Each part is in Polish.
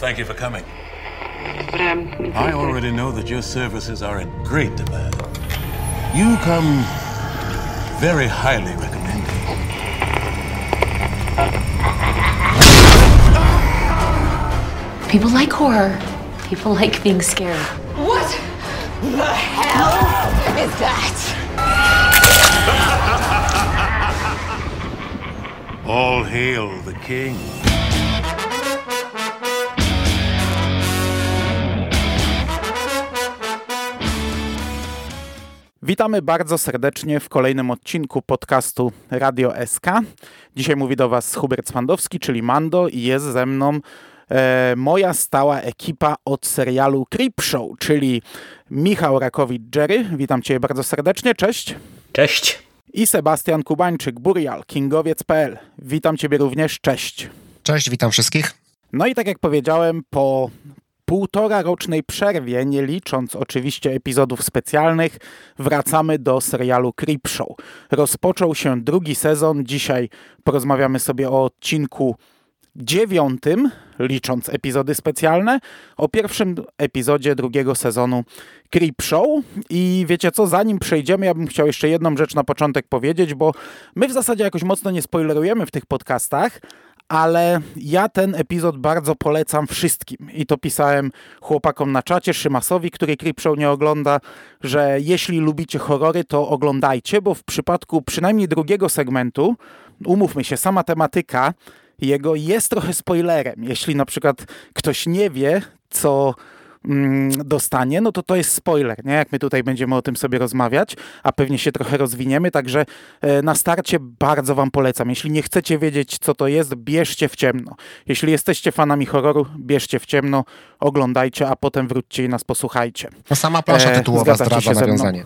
Thank you for coming. But I already know that your services are in great demand. You come very highly recommended. People like horror. People like being scared. What the hell is that? All hail the king. Witamy bardzo serdecznie w kolejnym odcinku podcastu Radio SK. Dzisiaj mówi do Was Hubert Spandowski, czyli Mando, i jest ze mną moja stała ekipa od serialu Creepshow, czyli Michał Rakowicz-Jerry. Witam Cię bardzo serdecznie, cześć. Cześć. I Sebastian Kubańczyk, Burial, kingowiec.pl. Witam Ciebie również, cześć. Cześć, witam wszystkich. No i tak jak powiedziałem, po półtorarocznej przerwie, nie licząc oczywiście epizodów specjalnych, wracamy do serialu Creepshow. Rozpoczął się drugi sezon, dzisiaj porozmawiamy sobie o odcinku 9, licząc epizody specjalne, o pierwszym epizodzie drugiego sezonu Creepshow. I wiecie co, zanim przejdziemy, ja bym chciał jeszcze jedną rzecz na początek powiedzieć, bo my w zasadzie jakoś mocno nie spoilerujemy w tych podcastach, ale ja ten epizod bardzo polecam wszystkim. I to pisałem chłopakom na czacie, Szymasowi, który Creepshow nie ogląda, że jeśli lubicie horrory, to oglądajcie, bo w przypadku przynajmniej drugiego segmentu, umówmy się, sama tematyka jego jest trochę spoilerem. Jeśli na przykład ktoś nie wie, co dostanie, no to jest spoiler, nie? Jak my tutaj będziemy o tym sobie rozmawiać, a pewnie się trochę rozwiniemy, także na starcie bardzo wam polecam. Jeśli nie chcecie wiedzieć, co to jest, bierzcie w ciemno. Jeśli jesteście fanami horroru, bierzcie w ciemno, oglądajcie, a potem wróćcie i nas posłuchajcie. No sama plansza tytułowa zdradza nawiązanie.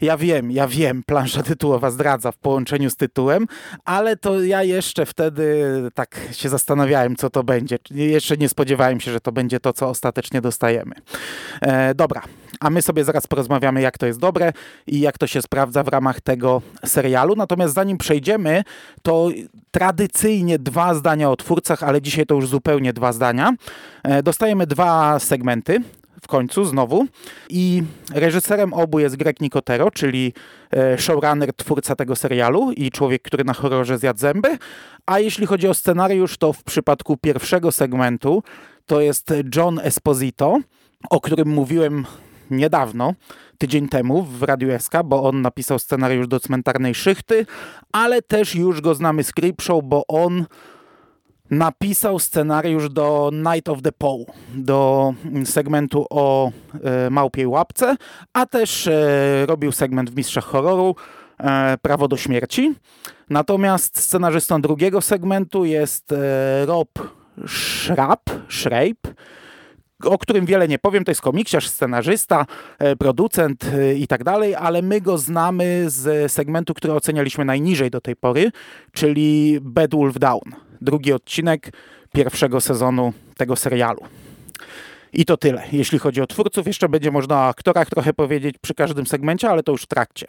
Ja wiem, plansza tytułowa zdradza w połączeniu z tytułem, ale to ja jeszcze wtedy tak się zastanawiałem, co to będzie. Jeszcze nie spodziewałem się, że to będzie to, co ostatecznie dostajemy. Dobra, a my sobie zaraz porozmawiamy, jak to jest dobre i jak to się sprawdza w ramach tego serialu. Natomiast zanim przejdziemy, to tradycyjnie 2 zdania o twórcach, ale dzisiaj to już zupełnie 2 zdania. Dostajemy 2 segmenty. W końcu znowu. I reżyserem obu jest Greg Nicotero, czyli showrunner, twórca tego serialu i człowiek, który na horrorze zjadł zęby. A jeśli chodzi o scenariusz, to w przypadku pierwszego segmentu to jest John Esposito, o którym mówiłem niedawno, tydzień temu w Radiu SK, bo on napisał scenariusz do Cmentarnej Szychty, ale też już go znamy z Creepshow, bo on napisał scenariusz do Night of the Paw, do segmentu o małpiej łapce, a też robił segment w Mistrzach Horroru Prawo do Śmierci. Natomiast scenarzystą drugiego segmentu jest Rob Schrape, o którym wiele nie powiem, to jest komiksiarz, scenarzysta, producent i tak dalej, ale my go znamy z segmentu, który ocenialiśmy najniżej do tej pory, czyli Bad Wolf Down. Drugi odcinek pierwszego sezonu tego serialu. I to tyle. Jeśli chodzi o twórców, jeszcze będzie można o aktorach trochę powiedzieć przy każdym segmencie, ale to już w trakcie.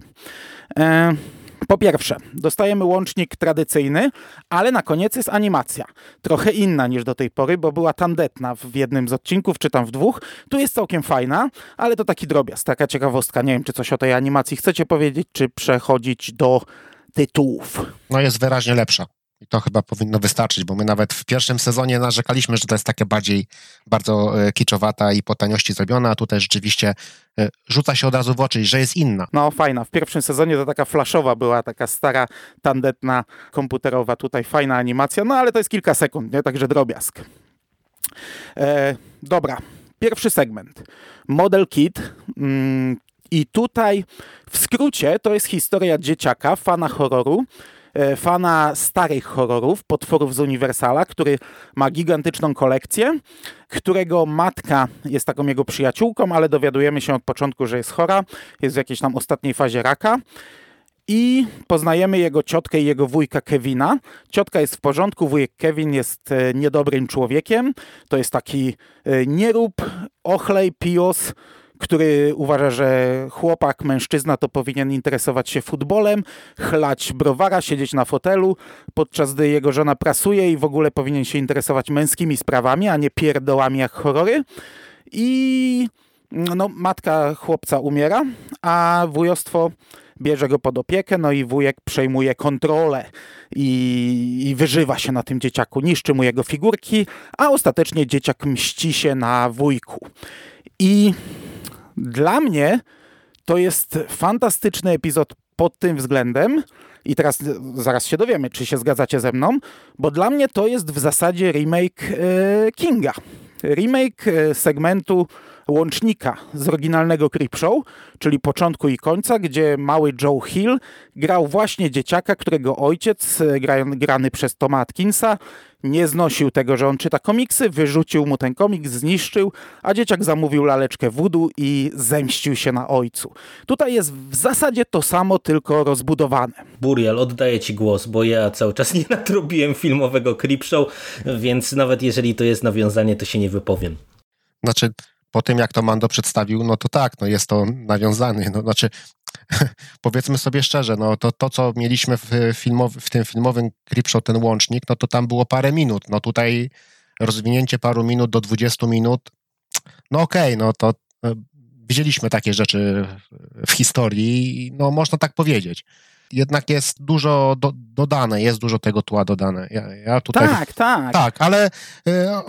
Po pierwsze, dostajemy łącznik tradycyjny, ale na koniec jest animacja. Trochę inna niż do tej pory, bo była tandetna w jednym z odcinków, czy tam w 2. Tu jest całkiem fajna, ale to taki drobiazg, taka ciekawostka. Nie wiem, czy coś o tej animacji chcecie powiedzieć, czy przechodzić do tytułów. No jest wyraźnie lepsza. I to chyba powinno wystarczyć, bo my nawet w pierwszym sezonie narzekaliśmy, że to jest takie bardziej bardzo kiczowata i po taniości zrobiona, a tutaj rzeczywiście rzuca się od razu w oczy, że jest inna. No fajna, w pierwszym sezonie to taka flashowa była, taka stara, tandetna, komputerowa, tutaj fajna animacja, no ale to jest kilka sekund, nie? Także drobiazg. Dobra, pierwszy segment. Model Kid. I tutaj w skrócie to jest historia dzieciaka, fana horroru, fana starych horrorów, potworów z Uniwersala, który ma gigantyczną kolekcję, którego matka jest taką jego przyjaciółką, ale dowiadujemy się od początku, że jest chora, jest w jakiejś tam ostatniej fazie raka. I poznajemy jego ciotkę i jego wujka Kevina. Ciotka jest w porządku, wujek Kevin jest niedobrym człowiekiem. To jest taki nierób, ochlej, pijos, który uważa, że chłopak, mężczyzna to powinien interesować się futbolem, chlać browara, siedzieć na fotelu, podczas gdy jego żona prasuje i w ogóle powinien się interesować męskimi sprawami, a nie pierdołami jak horrory. I no, matka chłopca umiera, a wujostwo bierze go pod opiekę, no i wujek przejmuje kontrolę i wyżywa się na tym dzieciaku, niszczy mu jego figurki, a ostatecznie dzieciak mści się na wujku. I dla mnie to jest fantastyczny epizod pod tym względem, i teraz zaraz się dowiemy, czy się zgadzacie ze mną, bo dla mnie to jest w zasadzie remake Kinga. Remake segmentu łącznika z oryginalnego Creepshow, czyli początku i końca, gdzie mały Joe Hill grał właśnie dzieciaka, którego ojciec, grany przez Toma Atkinsa, nie znosił tego, że on czyta komiksy, wyrzucił mu ten komiks, zniszczył, a dzieciak zamówił laleczkę voodoo i zemścił się na ojcu. Tutaj jest w zasadzie to samo, tylko rozbudowane. Burial, oddaję ci głos, bo ja cały czas nie nadrobiłem filmowego Creepshow, więc nawet jeżeli to jest nawiązanie, to się nie wypowiem. Znaczy, po tym jak to Mando przedstawił, no to tak, no jest to nawiązanie, no znaczy powiedzmy sobie szczerze, no to co mieliśmy w tym filmowym Creepshow, ten łącznik, no to tam było parę minut, no tutaj rozwinięcie paru minut do 20 minut, no okej, no to widzieliśmy takie rzeczy w historii, no można tak powiedzieć. Jednak jest dużo dodane, jest dużo tego tła dodane. Ja tutaj... Tak, ale...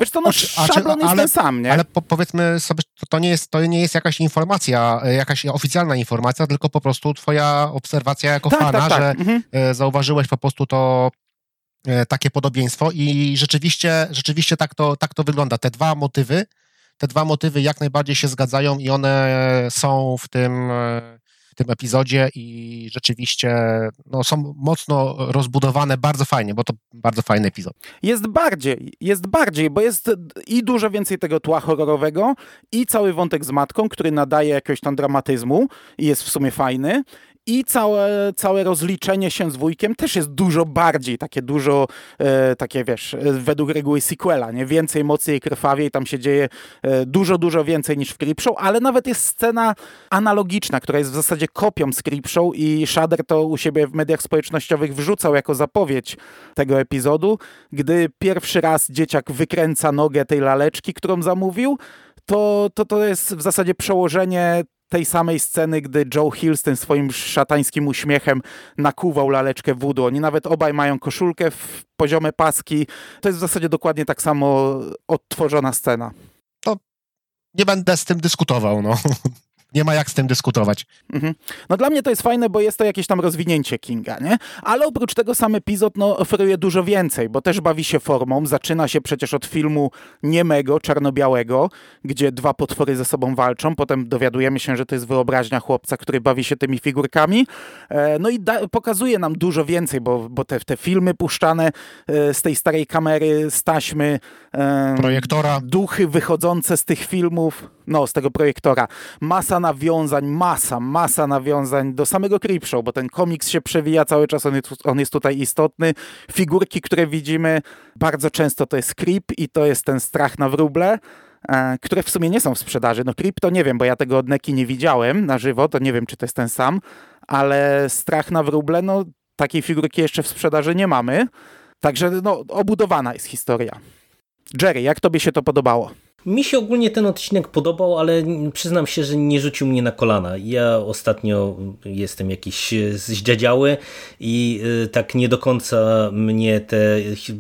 Wiesz co, no szablon jest ten sam, nie? Ale powiedzmy sobie, to nie jest jakaś informacja, jakaś oficjalna informacja, tylko po prostu twoja obserwacja jako fana, że zauważyłeś po prostu to takie podobieństwo i rzeczywiście tak to wygląda. Te dwa motywy jak najbardziej się zgadzają i one są w tym epizodzie i rzeczywiście no, są mocno rozbudowane bardzo fajnie, bo to bardzo fajny epizod. Jest bardziej, bo jest i dużo więcej tego tła horrorowego i cały wątek z matką, który nadaje jakiegoś tam dramatyzmu i jest w sumie fajny. I całe rozliczenie się z wujkiem też jest dużo bardziej, takie wiesz, według reguły sequela, nie? Więcej mocy i krwawiej, tam się dzieje dużo więcej niż w Creepshow, ale nawet jest scena analogiczna, która jest w zasadzie kopią z Creepshow i Shudder to u siebie w mediach społecznościowych wrzucał jako zapowiedź tego epizodu, gdy pierwszy raz dzieciak wykręca nogę tej laleczki, którą zamówił, to jest w zasadzie przełożenie tej samej sceny, gdy Joe Hill z tym swoim szatańskim uśmiechem nakuwał laleczkę voodoo. Oni nawet obaj mają koszulkę w poziome paski. To jest w zasadzie dokładnie tak samo odtworzona scena. To nie będę z tym dyskutował, no. Nie ma jak z tym dyskutować. Mhm. No dla mnie to jest fajne, bo jest to jakieś tam rozwinięcie Kinga, nie? Ale oprócz tego sam epizod no, oferuje dużo więcej, bo też bawi się formą. Zaczyna się przecież od filmu niemego, czarno-białego, gdzie dwa potwory ze sobą walczą. Potem dowiadujemy się, że to jest wyobraźnia chłopca, który bawi się tymi figurkami. No i pokazuje nam dużo więcej, bo te filmy puszczane z tej starej kamery, z taśmy, projektora, duchy wychodzące z tych filmów, no z tego projektora. Masa nawiązań do samego Creepshow, bo ten komiks się przewija cały czas, on jest tutaj istotny. Figurki, które widzimy, bardzo często to jest Creep i to jest ten strach na wróble, które w sumie nie są w sprzedaży. No Creep to nie wiem, bo ja tego od Neki nie widziałem na żywo, to nie wiem, czy to jest ten sam, ale strach na wróble, no takiej figurki jeszcze w sprzedaży nie mamy. Także no obudowana jest historia. Jerry, jak tobie się to podobało? Mi się ogólnie ten odcinek podobał, ale przyznam się, że nie rzucił mnie na kolana. Ja ostatnio jestem jakiś zdziadziały i tak nie do końca mnie te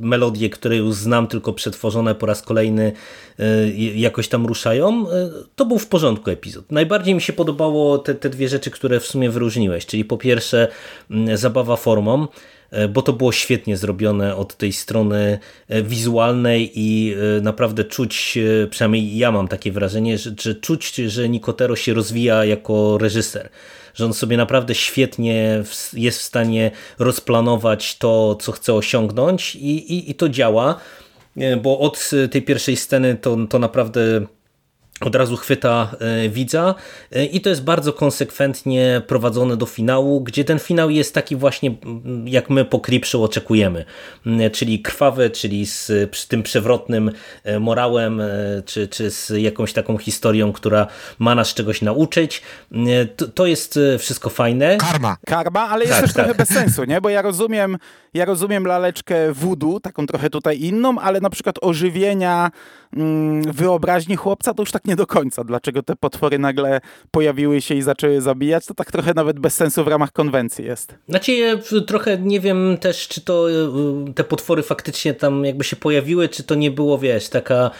melodie, które już znam, tylko przetworzone po raz kolejny jakoś tam ruszają. To był w porządku epizod. Najbardziej mi się podobało te dwie rzeczy, które w sumie wyróżniłeś, czyli po pierwsze zabawa formą, bo to było świetnie zrobione od tej strony wizualnej i naprawdę czuć, przynajmniej ja mam takie wrażenie, że czuć, że Nicotero się rozwija jako reżyser, że on sobie naprawdę świetnie jest w stanie rozplanować to, co chce osiągnąć i to działa, bo od tej pierwszej sceny to naprawdę od razu chwyta widza i to jest bardzo konsekwentnie prowadzone do finału, gdzie ten finał jest taki właśnie, jak my po Creepshow oczekujemy, czyli krwawy, czyli z tym przewrotnym morałem, czy z jakąś taką historią, która ma nas czegoś nauczyć. To jest wszystko fajne. Karma, ale jest też trochę bez sensu, nie? Bo ja rozumiem laleczkę voodoo, taką trochę tutaj inną, ale na przykład ożywienia wyobraźni chłopca to już tak nie do końca. Dlaczego te potwory nagle pojawiły się i zaczęły zabijać? To tak trochę nawet bez sensu w ramach konwencji jest. Znaczy ja trochę nie wiem też, czy to te potwory faktycznie tam jakby się pojawiły, czy to nie było, wiesz, taka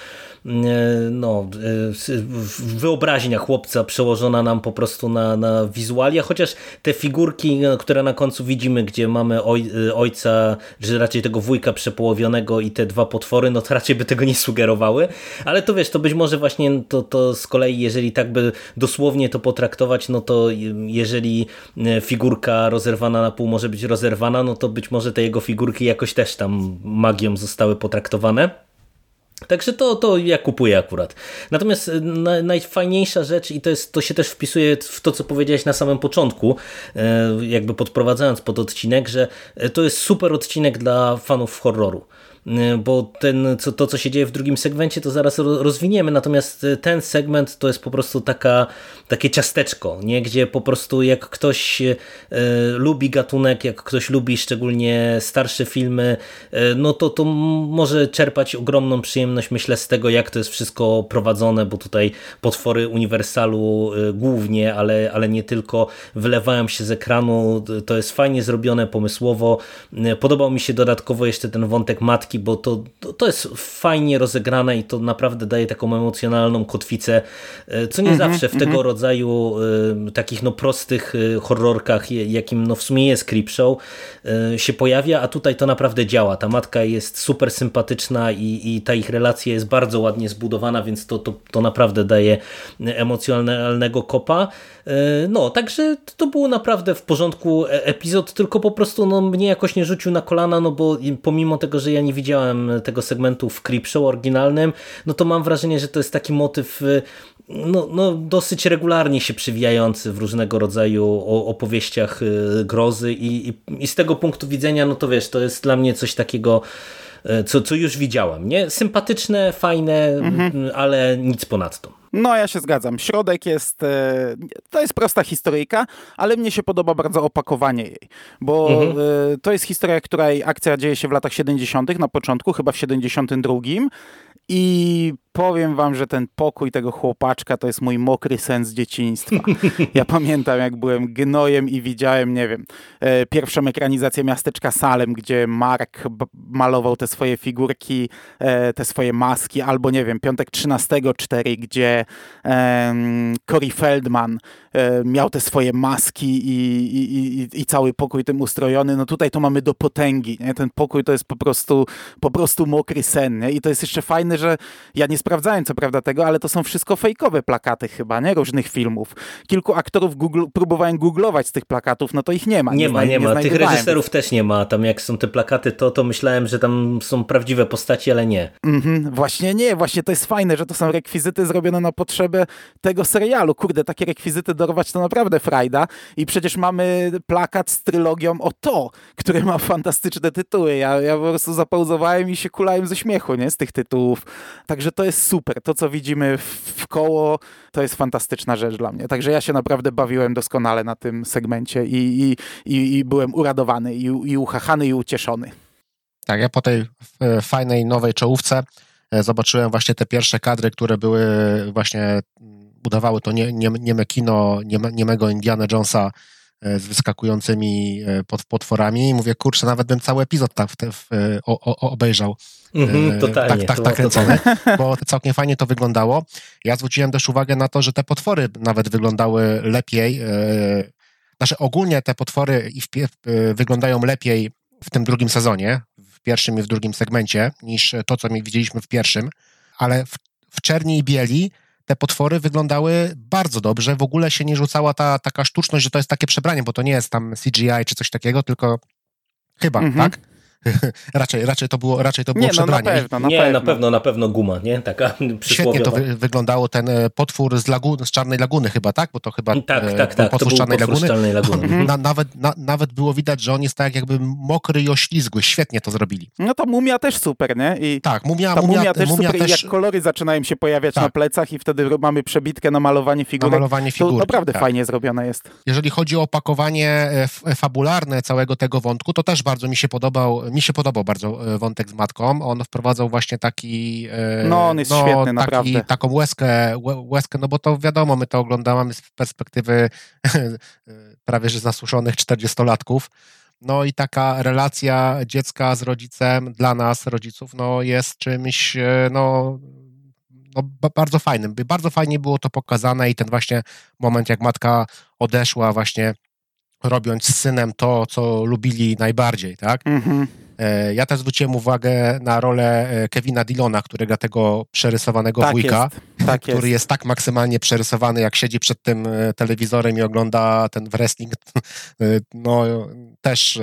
wyobraźnia chłopca przełożona nam po prostu na wizualia, chociaż te figurki, które na końcu widzimy, gdzie mamy ojca, czy raczej tego wujka przepołowionego i te dwa potwory, no to raczej by tego nie sugerowały, ale to wiesz, to być może właśnie to z kolei, jeżeli tak by dosłownie to potraktować, no to jeżeli figurka rozerwana na pół może być rozerwana, no to być może te jego figurki jakoś też tam magią zostały potraktowane. Także to ja kupuję akurat. Natomiast najfajniejsza rzecz, i to się też wpisuje w to, co powiedziałeś na samym początku, jakby podprowadzając pod odcinek, że to jest super odcinek dla fanów horroru. Bo to, co się dzieje w drugim segmencie, to zaraz rozwiniemy, natomiast ten segment to jest po prostu takie ciasteczko, nie? Gdzie po prostu jak ktoś lubi gatunek, jak ktoś lubi szczególnie starsze filmy, no to może czerpać ogromną przyjemność, myślę, z tego, jak to jest wszystko prowadzone, bo tutaj potwory Uniwersalu głównie, ale nie tylko, wylewają się z ekranu, to jest fajnie zrobione, pomysłowo. Podobał mi się dodatkowo jeszcze ten wątek matki, bo to jest fajnie rozegrane i to naprawdę daje taką emocjonalną kotwicę, co nie zawsze w tego rodzaju takich no prostych horrorkach, jakim no w sumie jest Creepshow, się pojawia, a tutaj to naprawdę działa. Ta matka jest super sympatyczna i ta ich relacja jest bardzo ładnie zbudowana, więc to naprawdę daje emocjonalnego kopa. No, także to był naprawdę w porządku epizod, tylko po prostu mnie jakoś nie rzucił na kolana, no bo pomimo tego, że ja nie widziałem tego segmentu w Creepshow oryginalnym, no to mam wrażenie, że to jest taki motyw no dosyć regularnie się przywijający w różnego rodzaju opowieściach grozy i z tego punktu widzenia, no to wiesz, to jest dla mnie coś takiego, co już widziałem, nie? Sympatyczne, fajne, ale nic ponadto. No, ja się zgadzam. Środek jest... To jest prosta historyjka, ale mnie się podoba bardzo opakowanie jej, bo to jest historia, której akcja dzieje się w latach 70. na początku, chyba w 72. I powiem wam, że ten pokój tego chłopaczka to jest mój mokry sen z dzieciństwa. Ja pamiętam, jak byłem gnojem i widziałem, nie wiem, pierwszą ekranizację Miasteczka Salem, gdzie Mark malował te swoje figurki, te swoje maski, albo nie wiem, Piątek 13/4, gdzie Corey Feldman miał te swoje maski i cały pokój tym ustrojony. No tutaj to mamy do potęgi, nie? Ten pokój to jest po prostu mokry sen, nie? I to jest jeszcze fajne, że ja nie sprawdzałem co prawda tego, ale to są wszystko fejkowe plakaty chyba, nie? Różnych filmów. Kilku aktorów próbowałem googlować z tych plakatów, no to ich nie ma. Nie ma. Tych reżyserów też nie ma. Tam jak są te plakaty, to myślałem, że tam są prawdziwe postaci, ale nie. Właśnie nie. Właśnie to jest fajne, że to są rekwizyty zrobione na potrzeby tego serialu. Kurde, takie rekwizyty dorwać to naprawdę frajda. I przecież mamy plakat z trylogią Oto, który ma fantastyczne tytuły. Ja po prostu zapauzowałem i się kulałem ze śmiechu, nie? Z tych tytułów. Także to jest super. To, co widzimy w koło, to jest fantastyczna rzecz dla mnie. Także ja się naprawdę bawiłem doskonale na tym segmencie i byłem uradowany, i uchachany, i ucieszony. Tak, ja po tej fajnej, nowej czołówce zobaczyłem właśnie te pierwsze kadry, które były właśnie, udawały to nieme kino, niemego Indiana Jonesa z wyskakującymi potworami. Mówię, kurczę, nawet bym cały epizod obejrzał. Totalnie. Tak kręcone, bo całkiem fajnie to wyglądało. Ja zwróciłem też uwagę na to, że te potwory nawet wyglądały lepiej. Znaczy ogólnie te potwory wyglądają lepiej w tym drugim sezonie, w pierwszym i w drugim segmencie, niż to, co my widzieliśmy w pierwszym, ale w Czerni i Bieli te potwory wyglądały bardzo dobrze. W ogóle się nie rzucała taka sztuczność, że to jest takie przebranie, bo to nie jest tam CGI czy coś takiego, tylko chyba, tak? raczej to było nie, przebranie. No, na pewno guma, nie? Taka świetnie to wyglądało, ten potwór z Czarnej Laguny chyba, tak? Bo to chyba potwór z Czarnej Laguny. Nawet było widać, że on jest tak jakby mokry i oślizgły. Świetnie to zrobili. No ta mumia też super, nie? I tak, mumia też super. I jak kolory zaczynają się pojawiać na plecach i wtedy mamy przebitkę na malowanie figurek. To naprawdę fajnie zrobione jest. Jeżeli chodzi o opakowanie fabularne całego tego wątku, to też bardzo mi się podobał bardzo wątek z matką. On wprowadzał właśnie taki... on jest świetny, naprawdę. Taką łezkę, no bo to wiadomo, my to oglądamy z perspektywy prawie że zasuszonych 40-latków. No i taka relacja dziecka z rodzicem dla nas, rodziców, no jest czymś, bardzo fajnym. Bardzo fajnie było to pokazane i ten właśnie moment, jak matka odeszła właśnie robiąc z synem to, co lubili najbardziej, tak? Mhm. Ja też zwróciłem uwagę na rolę Kevina Dillona, którego tego przerysowanego wujka, który jest tak maksymalnie przerysowany, jak siedzi przed tym telewizorem i ogląda ten wrestling. No też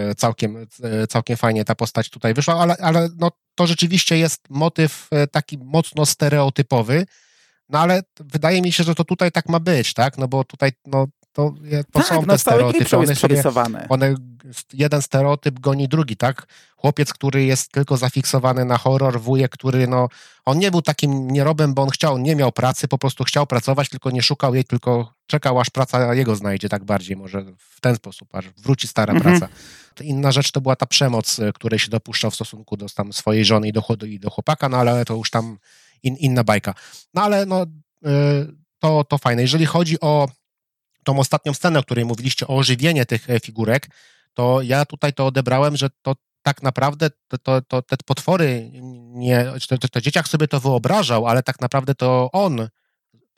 całkiem fajnie ta postać tutaj wyszła, ale no, to rzeczywiście jest motyw taki mocno stereotypowy, no ale wydaje mi się, że to tutaj tak ma być, tak? No bo tutaj są te stereotypy, jeden stereotyp goni drugi, tak? Chłopiec, który jest tylko zafiksowany na horror, wujek, który on nie był takim nierobem, bo nie miał pracy, po prostu chciał pracować, tylko nie szukał jej, tylko czekał, aż praca jego znajdzie, tak bardziej może w ten sposób, aż wróci stara praca. Inna rzecz to była ta przemoc, której się dopuszczał w stosunku do tam swojej żony i do chłopaka, no ale to już tam inna bajka. No ale to fajne. Jeżeli chodzi o tą ostatnią scenę, o której mówiliście, o ożywienie tych figurek, to ja tutaj to odebrałem, że to tak naprawdę te potwory, to dzieciak sobie to wyobrażał, ale tak naprawdę to on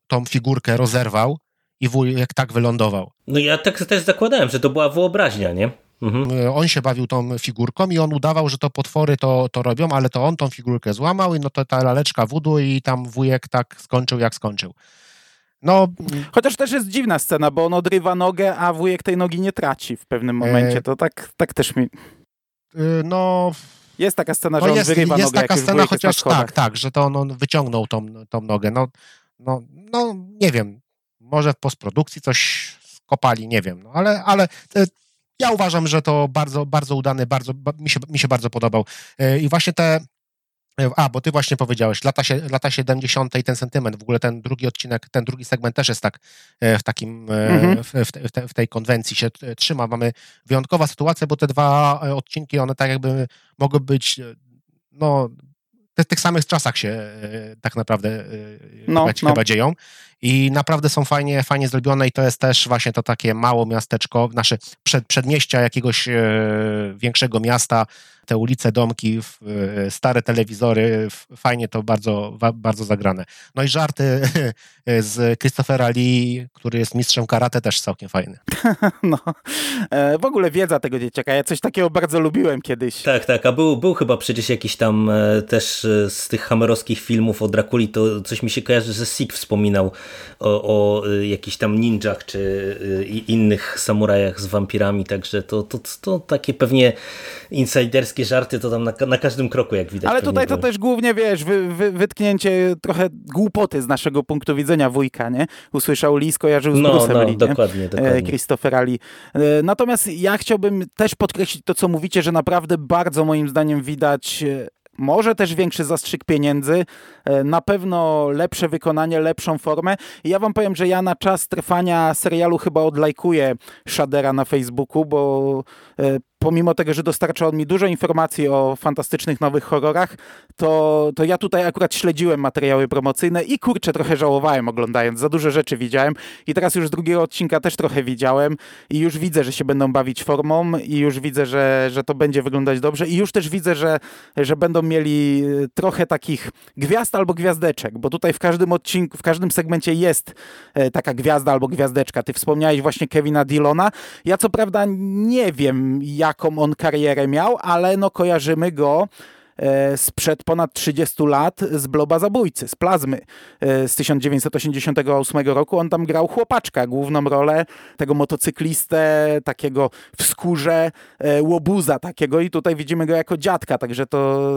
tą figurkę rozerwał i wujek tak wylądował. No ja tak też zakładałem, że to była wyobraźnia, nie? Mhm. On się bawił tą figurką i on udawał, że to potwory to robią, ale to on tą figurkę złamał i to ta laleczka voodoo i tam wujek tak skończył, jak skończył. No, chociaż też jest dziwna scena, bo on odrywa nogę, a wujek tej nogi nie traci w pewnym momencie. To tak też mi... Jest taka scena, że on wyrywa nogę. Jest taka scena, chociaż tak, że to on wyciągnął tą nogę. No, nie wiem. Może w postprodukcji coś skopali, nie wiem. No, ale ja uważam, że to bardzo, bardzo udany, mi się bardzo podobał. I właśnie te... bo ty właśnie powiedziałeś, lata 70. i ten sentyment, w ogóle ten drugi odcinek, ten drugi segment też jest tak w takim, w tej konwencji się trzyma. Mamy wyjątkowa sytuacja, bo te dwa odcinki, one tak jakby mogły być, w tych samych czasach się tak naprawdę chyba dzieją i naprawdę są fajnie zrobione i to jest też właśnie to takie mało miasteczko, nasze przedmieścia jakiegoś większego miasta, te ulice, domki, stare telewizory, fajnie to bardzo, bardzo zagrane. No i żarty z Christophera Lee, który jest mistrzem karate, też całkiem fajny. W ogóle wiedza tego dzieciaka, ja coś takiego bardzo lubiłem kiedyś. Tak, a był chyba przecież jakiś tam też z tych hammerowskich filmów o Drakuli, to coś mi się kojarzy, że Sik wspominał o jakichś tam ninjach czy innych samurajach z wampirami, także to takie pewnie insiderskie żarty to tam na każdym kroku, jak widać. Ale tutaj to też głównie, wytknięcie trochę głupoty z naszego punktu widzenia wujka, nie? Usłyszał Lee, skojarzył z Bruce'em Lee, dokładnie. Christophera Lee. Natomiast ja chciałbym też podkreślić to, co mówicie, że naprawdę bardzo moim zdaniem widać może też większy zastrzyk pieniędzy, na pewno lepsze wykonanie, lepszą formę. I ja wam powiem, że ja na czas trwania serialu chyba odlajkuję Shadera na Facebooku, bo pomimo tego, że dostarcza on mi dużo informacji o fantastycznych nowych horrorach, to ja tutaj akurat śledziłem materiały promocyjne i kurczę, trochę żałowałem oglądając. Za dużo rzeczy widziałem i teraz już z drugiego odcinka też trochę widziałem i już widzę, że się będą bawić formą i już widzę, że to będzie wyglądać dobrze i już też widzę, że będą mieli trochę takich gwiazd albo gwiazdeczek, bo tutaj w każdym odcinku, w każdym segmencie jest taka gwiazda albo gwiazdeczka. Ty wspomniałeś właśnie Kevina Dillona. Ja co prawda nie wiem, jaką on karierę miał, ale kojarzymy go sprzed ponad 30 lat z Bloba Zabójcy, z Plazmy z 1988 roku. On tam grał chłopaczka, główną rolę tego motocyklistę, takiego w skórze łobuza takiego, i tutaj widzimy go jako dziadka, także to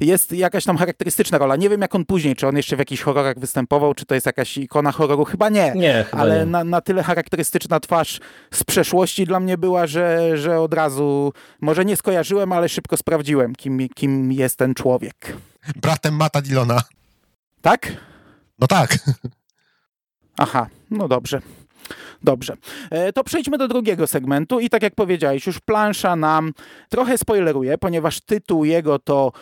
jest jakaś tam charakterystyczna rola. Nie wiem, jak on później, czy on jeszcze w jakichś horrorach występował, czy to jest jakaś ikona horroru, chyba nie. Nie, chyba ale nie. Na tyle charakterystyczna twarz z przeszłości dla mnie była, że od razu, może nie skojarzyłem, ale szybko sprawdziłem, kim jest ten człowiek. Bratem Matta Dillona. Tak? No tak. Aha, no dobrze. Dobrze. To przejdźmy do drugiego segmentu i tak jak powiedziałeś, już plansza nam trochę spoileruje, ponieważ tytuł jego to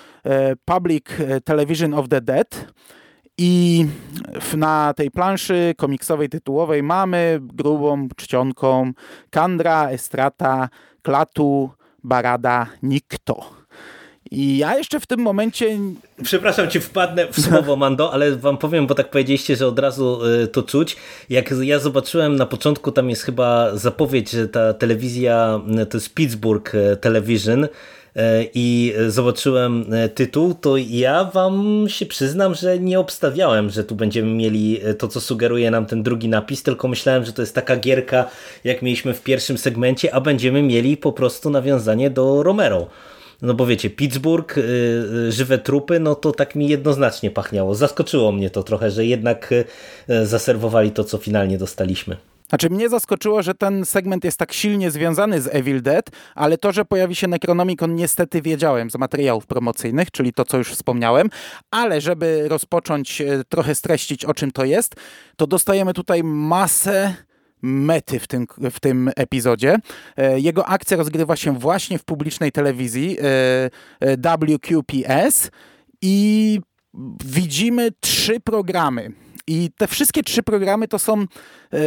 Public Television of the Dead. I na tej planszy komiksowej, tytułowej mamy grubą czcionką Kandra, Estrata, Klatu, Barada, Nikto. I ja jeszcze w tym momencie... Przepraszam, czy wpadnę w słowo, Mando, ale wam powiem, bo tak powiedzieliście, że od razu to czuć. Jak ja zobaczyłem na początku, tam jest chyba zapowiedź, że ta telewizja to jest Pittsburgh Television, i zobaczyłem tytuł, to ja wam się przyznam, że nie obstawiałem, że tu będziemy mieli to, co sugeruje nam ten drugi napis, tylko myślałem, że to jest taka gierka, jak mieliśmy w pierwszym segmencie, a będziemy mieli po prostu nawiązanie do Romero. No bo wiecie, Pittsburgh, żywe trupy, no to tak mi jednoznacznie pachniało. Zaskoczyło mnie to trochę, że jednak zaserwowali to, co finalnie dostaliśmy. Znaczy mnie zaskoczyło, że ten segment jest tak silnie związany z Evil Dead, ale to, że pojawi się Necronomicon, niestety wiedziałem z materiałów promocyjnych, czyli to, co już wspomniałem, ale żeby rozpocząć, trochę streścić, o czym to jest, to dostajemy tutaj masę mety w tym epizodzie. Jego akcja rozgrywa się właśnie w publicznej telewizji WQPS i widzimy 3 programy. I te wszystkie 3 programy to są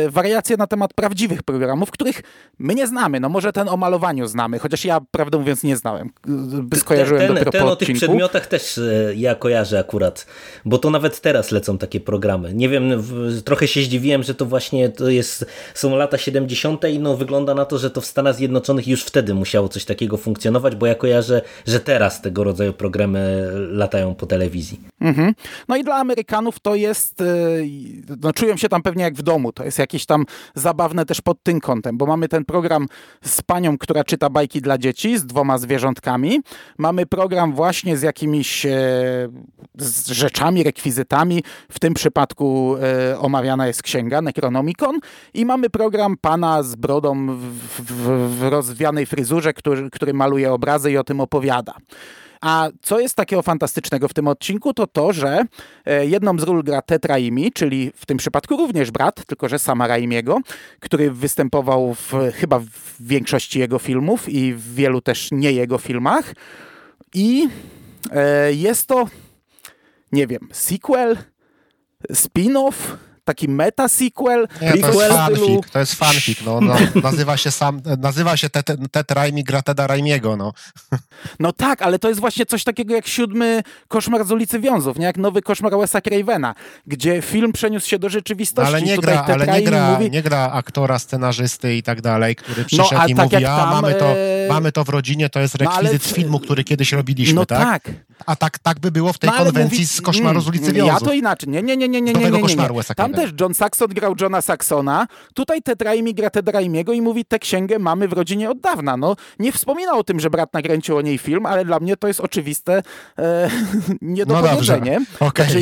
wariacje na temat prawdziwych programów, których my nie znamy. No może ten o malowaniu znamy, chociaż ja, prawdę mówiąc, nie znałem. Skojarzyłem dopiero po odcinku. Ten o tych przedmiotach też ja kojarzę akurat, bo to nawet teraz lecą takie programy. Nie wiem, trochę się zdziwiłem, że to właśnie są lata 70. i no wygląda na to, że to w Stanach Zjednoczonych już wtedy musiało coś takiego funkcjonować, bo ja kojarzę, że teraz tego rodzaju programy latają po telewizji. Mhm. No i dla Amerykanów to jest... No, czują się tam pewnie jak w domu. To jest jakieś tam zabawne też pod tym kątem, bo mamy ten program z panią, która czyta bajki dla dzieci, z 2 zwierzątkami. Mamy program właśnie z jakimiś z rzeczami, rekwizytami. W tym przypadku omawiana jest księga Necronomicon. I mamy program pana z brodą w rozwianej fryzurze, który maluje obrazy i o tym opowiada. A co jest takiego fantastycznego w tym odcinku, to to, że jedną z ról gra Ted Raimi, czyli w tym przypadku również brat, tylko że sama Raimiego, który występował chyba w większości jego filmów i w wielu też nie jego filmach. I jest to, nie wiem, sequel, spin-off, taki meta-sequel. Nie, to jest fanfic. No, nazywa się Ted Raimi gra Teda Raimiego. No. No tak, ale to jest właśnie coś takiego jak 7 Koszmar z ulicy Wiązów, nie? Jak nowy Koszmar Wes'a Cravena, gdzie film przeniósł się do rzeczywistości. Ale nie tutaj gra, nie gra aktora, scenarzysty i tak dalej, który przyszedł i tak mówi, mamy to w rodzinie, to jest rekwizyt filmu, który kiedyś robiliśmy, no tak? Tak. A tak by było w tej konwencji z Koszmaru z ulicy Wiązów. Ja to inaczej. Nie. Koszmaru Wes'a Cravena. Też John Saxon grał Johna Saxona, tutaj Ted Raimi gra Teda Raimiego i mówi, tę księgę mamy w rodzinie od dawna. No, nie wspominał o tym, że brat nakręcił o niej film, ale dla mnie to jest oczywiste niedopowiedzenie. No okay. Także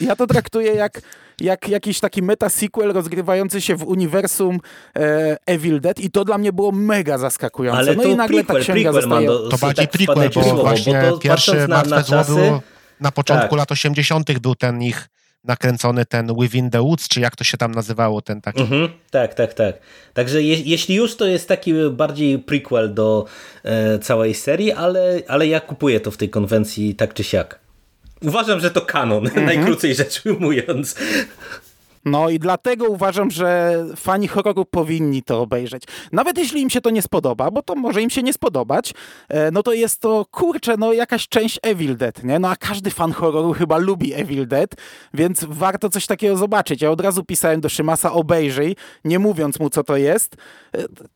ja to traktuję jak jakiś taki meta-sequel rozgrywający się w uniwersum Evil Dead i to dla mnie było mega zaskakujące. Ale no to i nagle prequel, ta księga zostaje... To bardziej prequel, bo właśnie pierwszy Martwe Zło był na początku lat 80. był ten ich nakręcony ten Within the Woods, czy jak to się tam nazywało, ten taki. Mhm, tak. Także jeśli już, to jest taki bardziej prequel do całej serii, ale ja kupuję to w tej konwencji tak czy siak. Uważam, że to kanon, najkrócej rzecz ujmując. No i dlatego uważam, że fani horroru powinni to obejrzeć. Nawet jeśli im się to nie spodoba, bo to może im się nie spodobać, no to jest to, kurczę, no jakaś część Evil Dead, nie? No a każdy fan horroru chyba lubi Evil Dead, więc warto coś takiego zobaczyć. Ja od razu pisałem do Szymasa, obejrzyj, nie mówiąc mu, co to jest.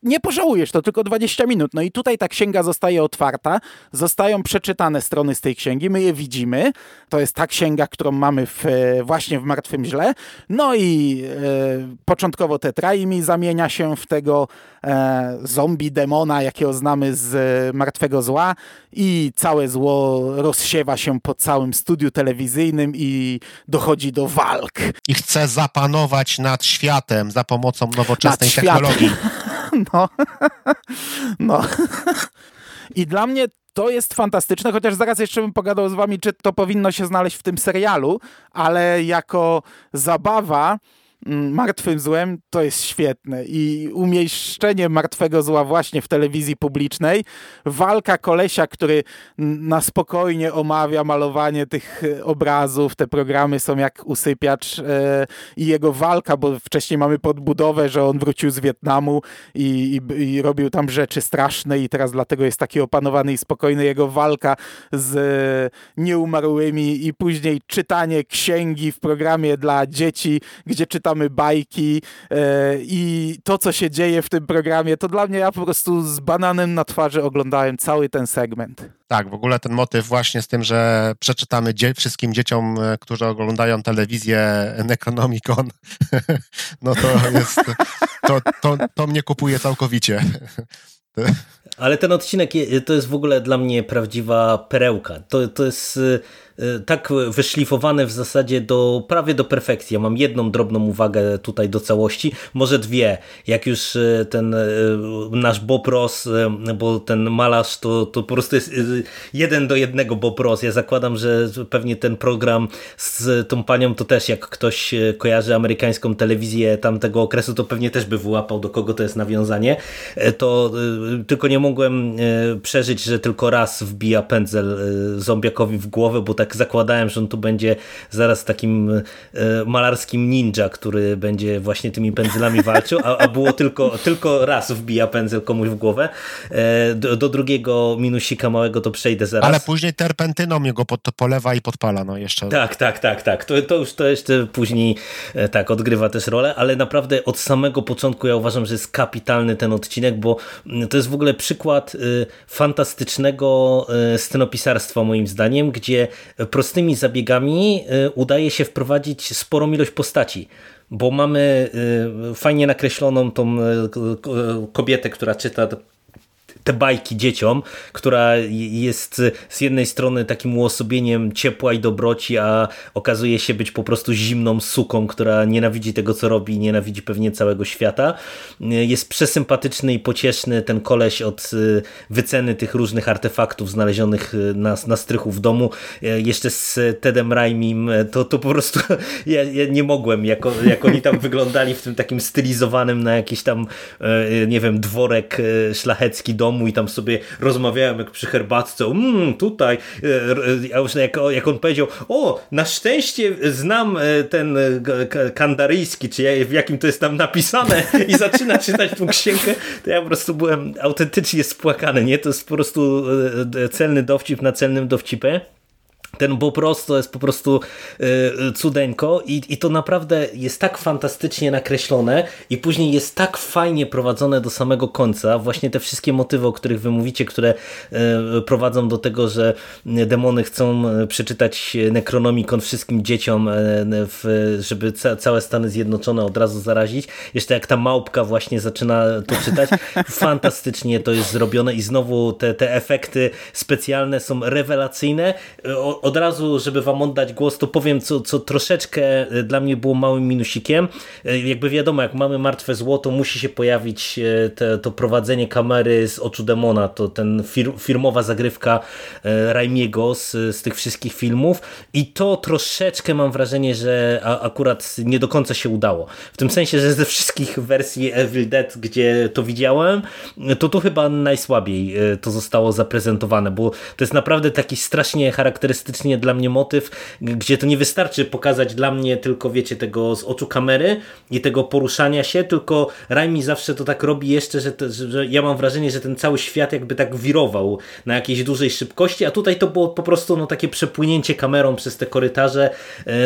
Nie pożałujesz, to tylko 20 minut. No i tutaj ta księga zostaje otwarta, zostają przeczytane strony z tej księgi, my je widzimy. To jest ta księga, którą mamy właśnie w Martwym Źle. No i początkowo Tetraimi zamienia się w tego zombie demona, jakiego znamy z Martwego Zła, i całe zło rozsiewa się po całym studiu telewizyjnym i dochodzi do walk. I chce zapanować nad światem za pomocą nowoczesnej technologii. No. I dla mnie to jest fantastyczne, chociaż zaraz jeszcze bym pogadał z wami, czy to powinno się znaleźć w tym serialu, ale jako zabawa Martwym Złem to jest świetne. I umieszczenie Martwego Zła właśnie w telewizji publicznej, walka kolesia, który na spokojnie omawia malowanie tych obrazów, te programy są jak usypiacz, i jego walka, bo wcześniej mamy podbudowę, że on wrócił z Wietnamu i robił tam rzeczy straszne i teraz dlatego jest taki opanowany i spokojny, jego walka z nieumarłymi, i później czytanie księgi w programie dla dzieci, gdzie czytamy bajki, i to, co się dzieje w tym programie, to dla mnie, ja po prostu z bananem na twarzy oglądałem cały ten segment. Tak, w ogóle ten motyw właśnie z tym, że przeczytamy wszystkim dzieciom, którzy oglądają telewizję, Necronomicon, no to jest, to mnie kupuje całkowicie. Ale ten odcinek to jest w ogóle dla mnie prawdziwa perełka. To jest tak wyszlifowany w zasadzie prawie do perfekcji. Ja mam jedną drobną uwagę tutaj do całości, może dwie. Jak już ten nasz Bob Ross, bo ten malarz to po prostu jest jeden do jednego Bob Ross. Ja zakładam, że pewnie ten program z tą panią to też, jak ktoś kojarzy amerykańską telewizję tamtego okresu, to pewnie też by wyłapał, do kogo to jest nawiązanie. To tylko nie mogłem przeżyć, że tylko raz wbija pędzel zombiakowi w głowę, bo tak zakładałem, że on tu będzie zaraz takim malarskim ninja, który będzie właśnie tymi pędzlami walczył, a było tylko raz wbija pędzel komuś w głowę. Do drugiego minusika małego to przejdę zaraz. Ale później terpentyną jego polewa i podpala, no jeszcze. Tak. To już to jeszcze później tak odgrywa też rolę, ale naprawdę od samego początku ja uważam, że jest kapitalny ten odcinek, bo to jest w ogóle przykład fantastycznego scenopisarstwa, moim zdaniem, gdzie prostymi zabiegami udaje się wprowadzić sporą ilość postaci, bo mamy fajnie nakreśloną tą kobietę, która czyta te bajki dzieciom, która jest z jednej strony takim uosobieniem ciepła i dobroci, a okazuje się być po prostu zimną suką, która nienawidzi tego, co robi, nienawidzi pewnie całego świata. Jest przesympatyczny i pocieszny ten koleś od wyceny tych różnych artefaktów znalezionych na strychu w domu. Jeszcze z Tedem Raimim, to po prostu ja nie mogłem, jak oni tam wyglądali w tym takim stylizowanym na jakiś tam, nie wiem, dworek szlachecki dom, i tam sobie rozmawiałem jak przy herbatce, tutaj jak on powiedział, na szczęście znam ten kandaryjski, czy w jakim to jest tam napisane, i zaczyna czytać tą księgę, to ja po prostu byłem autentycznie spłakany, nie? To jest po prostu celny dowcip na celnym dowcipie. Ten Bob Ross to jest po prostu cudeńko, i to naprawdę jest tak fantastycznie nakreślone i później jest tak fajnie prowadzone do samego końca. Właśnie te wszystkie motywy, o których wy mówicie, które prowadzą do tego, że demony chcą przeczytać Necronomicon wszystkim dzieciom, żeby całe Stany Zjednoczone od razu zarazić. Jeszcze jak ta małpka właśnie zaczyna to czytać. Fantastycznie to jest zrobione i znowu te efekty specjalne są rewelacyjne. Od razu, żeby wam oddać głos, to powiem, co troszeczkę dla mnie było małym minusikiem. Jakby wiadomo, jak mamy Martwe Zło, to musi się pojawić to prowadzenie kamery z oczu demona, to ten firmowa zagrywka Raimiego z tych wszystkich filmów, i to troszeczkę mam wrażenie, że akurat nie do końca się udało. W tym sensie, że ze wszystkich wersji Evil Dead, gdzie to widziałem, to tu chyba najsłabiej to zostało zaprezentowane, bo to jest naprawdę taki strasznie charakterystyczny fantastycznie dla mnie motyw, gdzie to nie wystarczy pokazać dla mnie tylko, wiecie, tego z oczu kamery i tego poruszania się, tylko Raimi zawsze to tak robi jeszcze, że ja mam wrażenie, że ten cały świat jakby tak wirował na jakiejś dużej szybkości, a tutaj to było po prostu no, takie przepłynięcie kamerą przez te korytarze,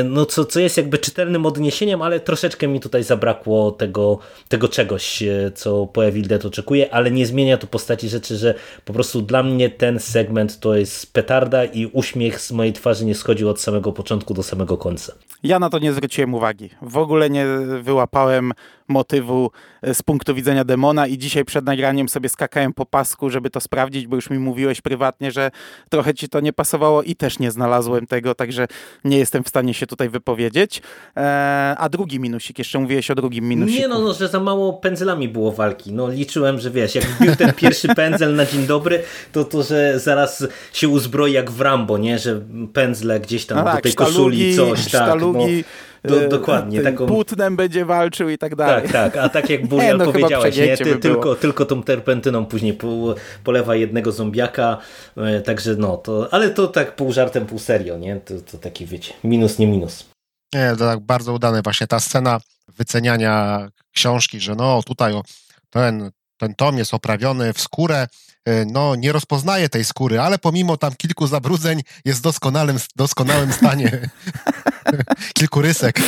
no co jest jakby czytelnym odniesieniem, ale troszeczkę mi tutaj zabrakło tego czegoś, co po Evil Dead oczekuję, ale nie zmienia to postaci rzeczy, że po prostu dla mnie ten segment to jest petarda i uśmiech z mojej twarzy nie schodził od samego początku do samego końca. Ja na to nie zwróciłem uwagi. W ogóle nie wyłapałem motywu z punktu widzenia demona i dzisiaj przed nagraniem sobie skakałem po pasku, żeby to sprawdzić, bo już mi mówiłeś prywatnie, że trochę ci to nie pasowało i też nie znalazłem tego, także nie jestem w stanie się tutaj wypowiedzieć. A drugi minusik, jeszcze mówiłeś o drugim minusiku. Nie no, że za mało pędzlami było walki. No liczyłem, że wiesz, jak wbił ten pierwszy pędzel na dzień dobry, to że zaraz się uzbroi jak w Rambo, nie? Że pędzle gdzieś tam do tej koszuli, coś tak. Dokładnie. Taką... płótnem będzie walczył i tak dalej. Tak. A tak jak Burial powiedziałeś, nie? Ty tylko tą terpentyną później polewa jednego zombiaka. Także no, to, ale to tak pół żartem, pół serio, nie? To taki, wiecie, minus, nie minus. Nie, to tak bardzo udane właśnie. Ta scena wyceniania książki, że no tutaj ten tom jest oprawiony w skórę, no nie rozpoznaje tej skóry, ale pomimo tam kilku zabrudzeń jest w doskonałym stanie. Kilku rysek.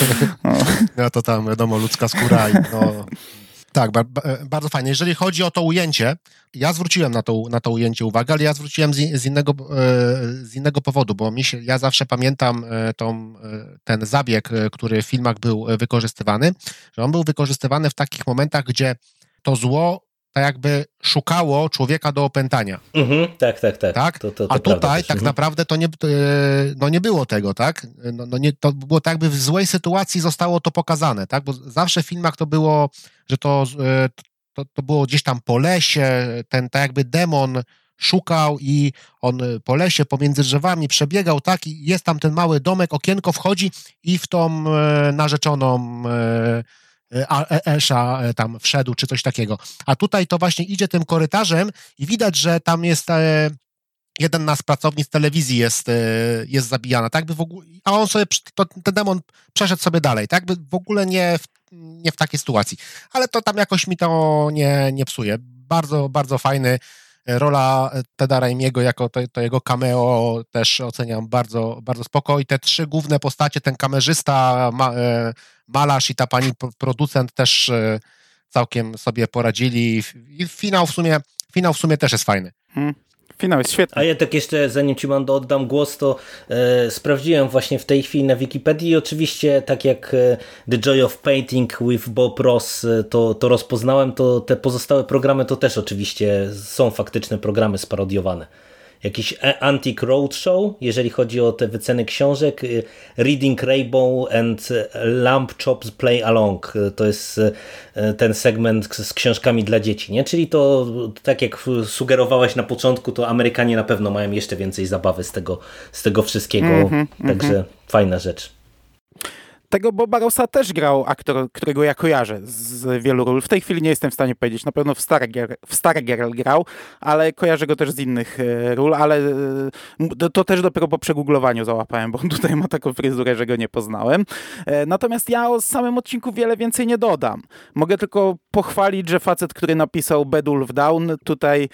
No to tam wiadomo, ludzka skóra. I no. Tak, bardzo fajnie. Jeżeli chodzi o to ujęcie, ja zwróciłem na to ujęcie uwagę, ale ja zwróciłem z innego powodu, bo ja zawsze pamiętam ten zabieg, który w filmach był wykorzystywany, że on był wykorzystywany w takich momentach, gdzie to zło tak jakby szukało człowieka do opętania. Mhm, tak. To a tutaj prawda, tak naprawdę to nie było tego, tak? To było tak jakby w złej sytuacji zostało to pokazane, tak? Bo zawsze w filmach to było, że to było gdzieś tam po lesie, ten tak jakby demon szukał i on po lesie pomiędzy drzewami przebiegał, tak? I jest tam ten mały domek, okienko wchodzi i w tą narzeczoną... Esza tam wszedł, czy coś takiego. A tutaj to właśnie idzie tym korytarzem i widać, że tam jest jeden z pracownic telewizji jest zabijana, tak by w ogóle, a on sobie, ten demon przeszedł sobie dalej, tak by w ogóle nie w takiej sytuacji. Ale to tam jakoś mi to nie psuje. Bardzo, bardzo fajny. Rola Teda Raimiego jako to jego cameo też oceniam bardzo, bardzo spoko i te trzy główne postacie, ten kamerzysta, malarz i ta pani producent też całkiem sobie poradzili i finał w sumie też jest fajny. Finał jest świetny. A ja tak jeszcze, zanim ci Mando oddam głos, to sprawdziłem właśnie w tej chwili na Wikipedii. Oczywiście, tak jak The Joy of Painting with Bob Ross to rozpoznałem, to te pozostałe programy to też oczywiście są faktyczne programy sparodiowane. Jakiś Antique Roadshow, jeżeli chodzi o te wyceny książek, Reading Rainbow and Lamb Chops Play Along, to jest ten segment z książkami dla dzieci, nie? Czyli to, tak jak sugerowałaś na początku, to Amerykanie na pewno mają jeszcze więcej zabawy z tego wszystkiego, także fajna rzecz. Tego Boba Rossa też grał aktor, którego ja kojarzę z wielu ról. W tej chwili nie jestem w stanie powiedzieć. Na pewno w Stargirl grał, ale kojarzę go też z innych ról, ale to też dopiero po przegooglowaniu załapałem, bo on tutaj ma taką fryzurę, że go nie poznałem. Natomiast ja o samym odcinku wiele więcej nie dodam. Mogę tylko pochwalić, że facet, który napisał Bad Wolf Down, tutaj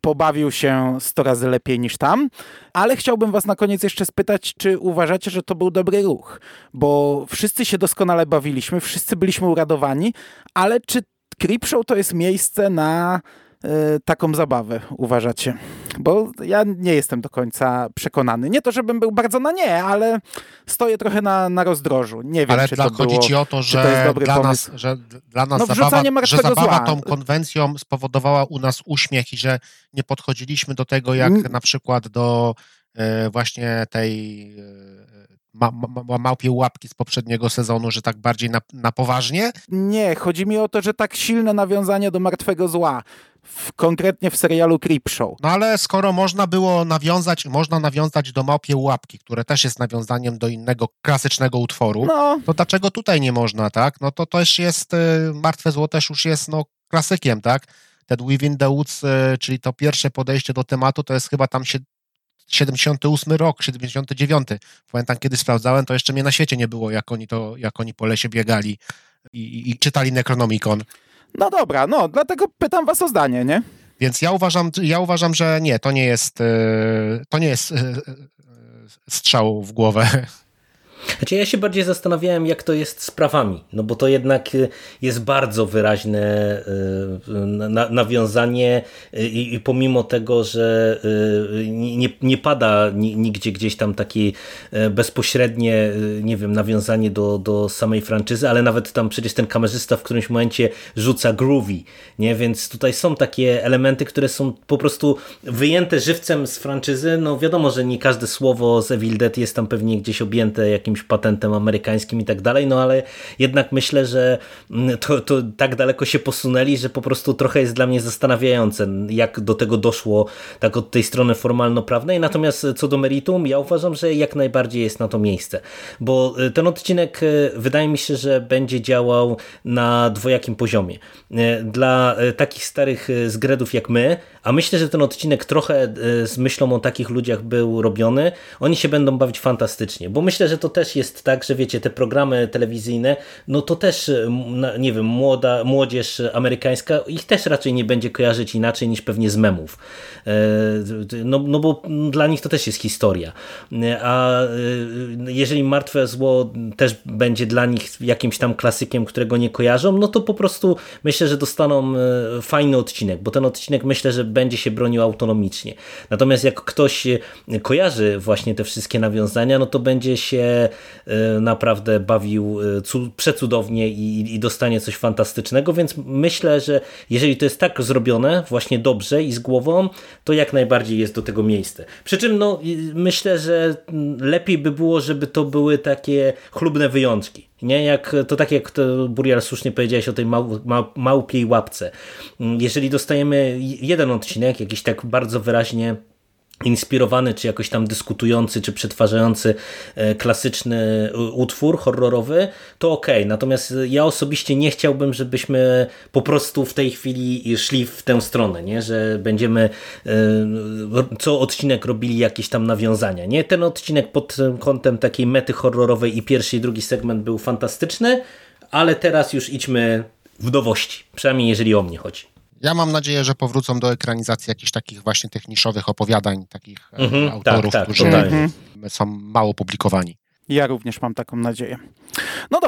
pobawił się 100 razy lepiej niż tam. Ale chciałbym was na koniec jeszcze spytać, czy uważacie, że to był dobry ruch? Bo wszyscy się doskonale bawiliśmy, wszyscy byliśmy uradowani, ale czy Creepshow to jest miejsce na taką zabawę, uważacie? Bo ja nie jestem do końca przekonany. Nie to, żebym był bardzo na nie, ale stoję trochę na rozdrożu. Nie wiem, ale czy to chodzi ci o to, że to jest dobry pomysł. Że dla nas zabawa tą konwencją spowodowała u nas uśmiech i że nie podchodziliśmy do tego jak na przykład do właśnie tej... małpie łapki z poprzedniego sezonu, że tak bardziej na poważnie? Nie, chodzi mi o to, że tak silne nawiązanie do martwego zła, konkretnie w serialu Creepshow. No ale skoro można nawiązać do małpie łapki, które też jest nawiązaniem do innego klasycznego utworu, no. To dlaczego tutaj nie można, tak? No to też jest, martwe zło też już jest klasykiem, tak? Dead Within the Woods, czyli to pierwsze podejście do tematu, to jest chyba tam się 78 rok, 79. Pamiętam, kiedy sprawdzałem, to jeszcze mnie na świecie nie było, jak oni po lesie biegali i czytali Necronomicon. No dobra, no dlatego pytam was o zdanie, nie? Więc ja uważam, że nie, to nie jest strzał w głowę. Znaczy ja się bardziej zastanawiałem, jak to jest z prawami, no bo to jednak jest bardzo wyraźne nawiązanie i pomimo tego, że nie pada nigdzie gdzieś tam takie bezpośrednie, nie wiem, nawiązanie do samej franczyzy, ale nawet tam przecież ten kamerzysta w którymś momencie rzuca groovy, nie? Więc tutaj są takie elementy, które są po prostu wyjęte żywcem z franczyzy. No wiadomo, że nie każde słowo z Evil Dead jest tam pewnie gdzieś objęte jakimś patentem amerykańskim i tak dalej, no ale jednak myślę, że to tak daleko się posunęli, że po prostu trochę jest dla mnie zastanawiające, jak do tego doszło tak od tej strony formalno-prawnej. Natomiast co do meritum, ja uważam, że jak najbardziej jest na to miejsce, bo ten odcinek wydaje mi się, że będzie działał na dwojakim poziomie. Dla takich starych zgredów jak my, a myślę, że ten odcinek trochę z myślą o takich ludziach był robiony, oni się będą bawić fantastycznie, bo myślę, że to też jest tak, że wiecie, te programy telewizyjne, no to też, nie wiem, młodzież amerykańska ich też raczej nie będzie kojarzyć inaczej niż pewnie z memów. No bo dla nich to też jest historia. A jeżeli Martwe Zło też będzie dla nich jakimś tam klasykiem, którego nie kojarzą, no to po prostu myślę, że dostaną fajny odcinek, bo ten odcinek myślę, że będzie się bronił autonomicznie. Natomiast jak ktoś kojarzy właśnie te wszystkie nawiązania, no to będzie się naprawdę bawił przecudownie i dostanie coś fantastycznego, więc myślę, że jeżeli to jest tak zrobione właśnie dobrze i z głową, to jak najbardziej jest do tego miejsce. Przy czym no, myślę, że lepiej by było, żeby to były takie chlubne wyjątki. Nie? Jak, to tak jak to Burial słusznie powiedziałeś o tej małpiej łapce. Jeżeli dostajemy jeden odcinek, jakiś tak bardzo wyraźnie inspirowany, czy jakoś tam dyskutujący, czy przetwarzający klasyczny utwór horrorowy, to okej. Natomiast ja osobiście nie chciałbym, żebyśmy po prostu w tej chwili szli w tę stronę, nie? Że będziemy co odcinek robili jakieś tam nawiązania. Nie? Ten odcinek pod kątem takiej mety horrorowej i pierwszy i drugi segment był fantastyczny, ale teraz już idźmy w nowości, przynajmniej jeżeli o mnie chodzi. Ja mam nadzieję, że powrócą do ekranizacji jakichś takich właśnie tych niszowych opowiadań, takich autorów, tak, którzy są mało publikowani. Ja również mam taką nadzieję. No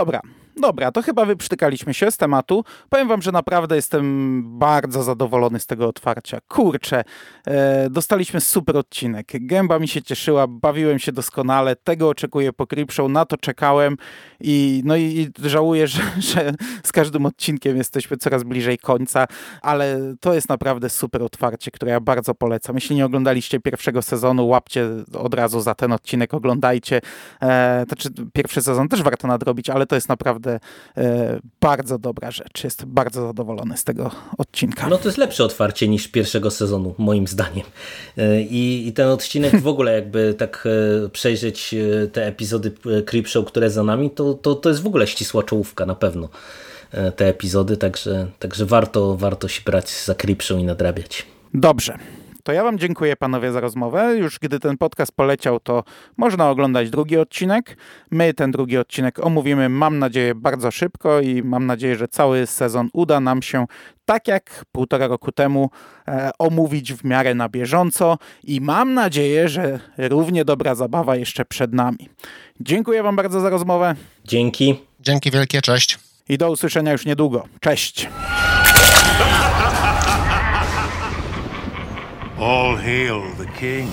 dobra, to chyba wyprztykaliśmy się z tematu. Powiem wam, że naprawdę jestem bardzo zadowolony z tego otwarcia. Kurczę, dostaliśmy super odcinek. Gęba mi się cieszyła, bawiłem się doskonale, tego oczekuję po Creepshow, na to czekałem i żałuję, że z każdym odcinkiem jesteśmy coraz bliżej końca, ale to jest naprawdę super otwarcie, które ja bardzo polecam. Jeśli nie oglądaliście pierwszego sezonu, łapcie od razu za ten odcinek, oglądajcie. Znaczy, pierwszy sezon też warto nadrobić, ale to jest naprawdę bardzo dobra rzecz. Jestem bardzo zadowolony z tego odcinka. No to jest lepsze otwarcie niż pierwszego sezonu, moim zdaniem. I ten odcinek w ogóle, jakby tak przejrzeć te epizody Creepshow, które za nami, to jest w ogóle ścisła czołówka na pewno. Te epizody, także warto się brać za Creepshow i nadrabiać. Dobrze. To ja wam dziękuję, panowie, za rozmowę. Już gdy ten podcast poleciał, to można oglądać drugi odcinek. My ten drugi odcinek omówimy, mam nadzieję, bardzo szybko i mam nadzieję, że cały sezon uda nam się, tak jak 1,5 roku temu, omówić w miarę na bieżąco i mam nadzieję, że równie dobra zabawa jeszcze przed nami. Dziękuję wam bardzo za rozmowę. Dzięki. Dzięki wielkie, cześć. I do usłyszenia już niedługo. Cześć. All hail the king.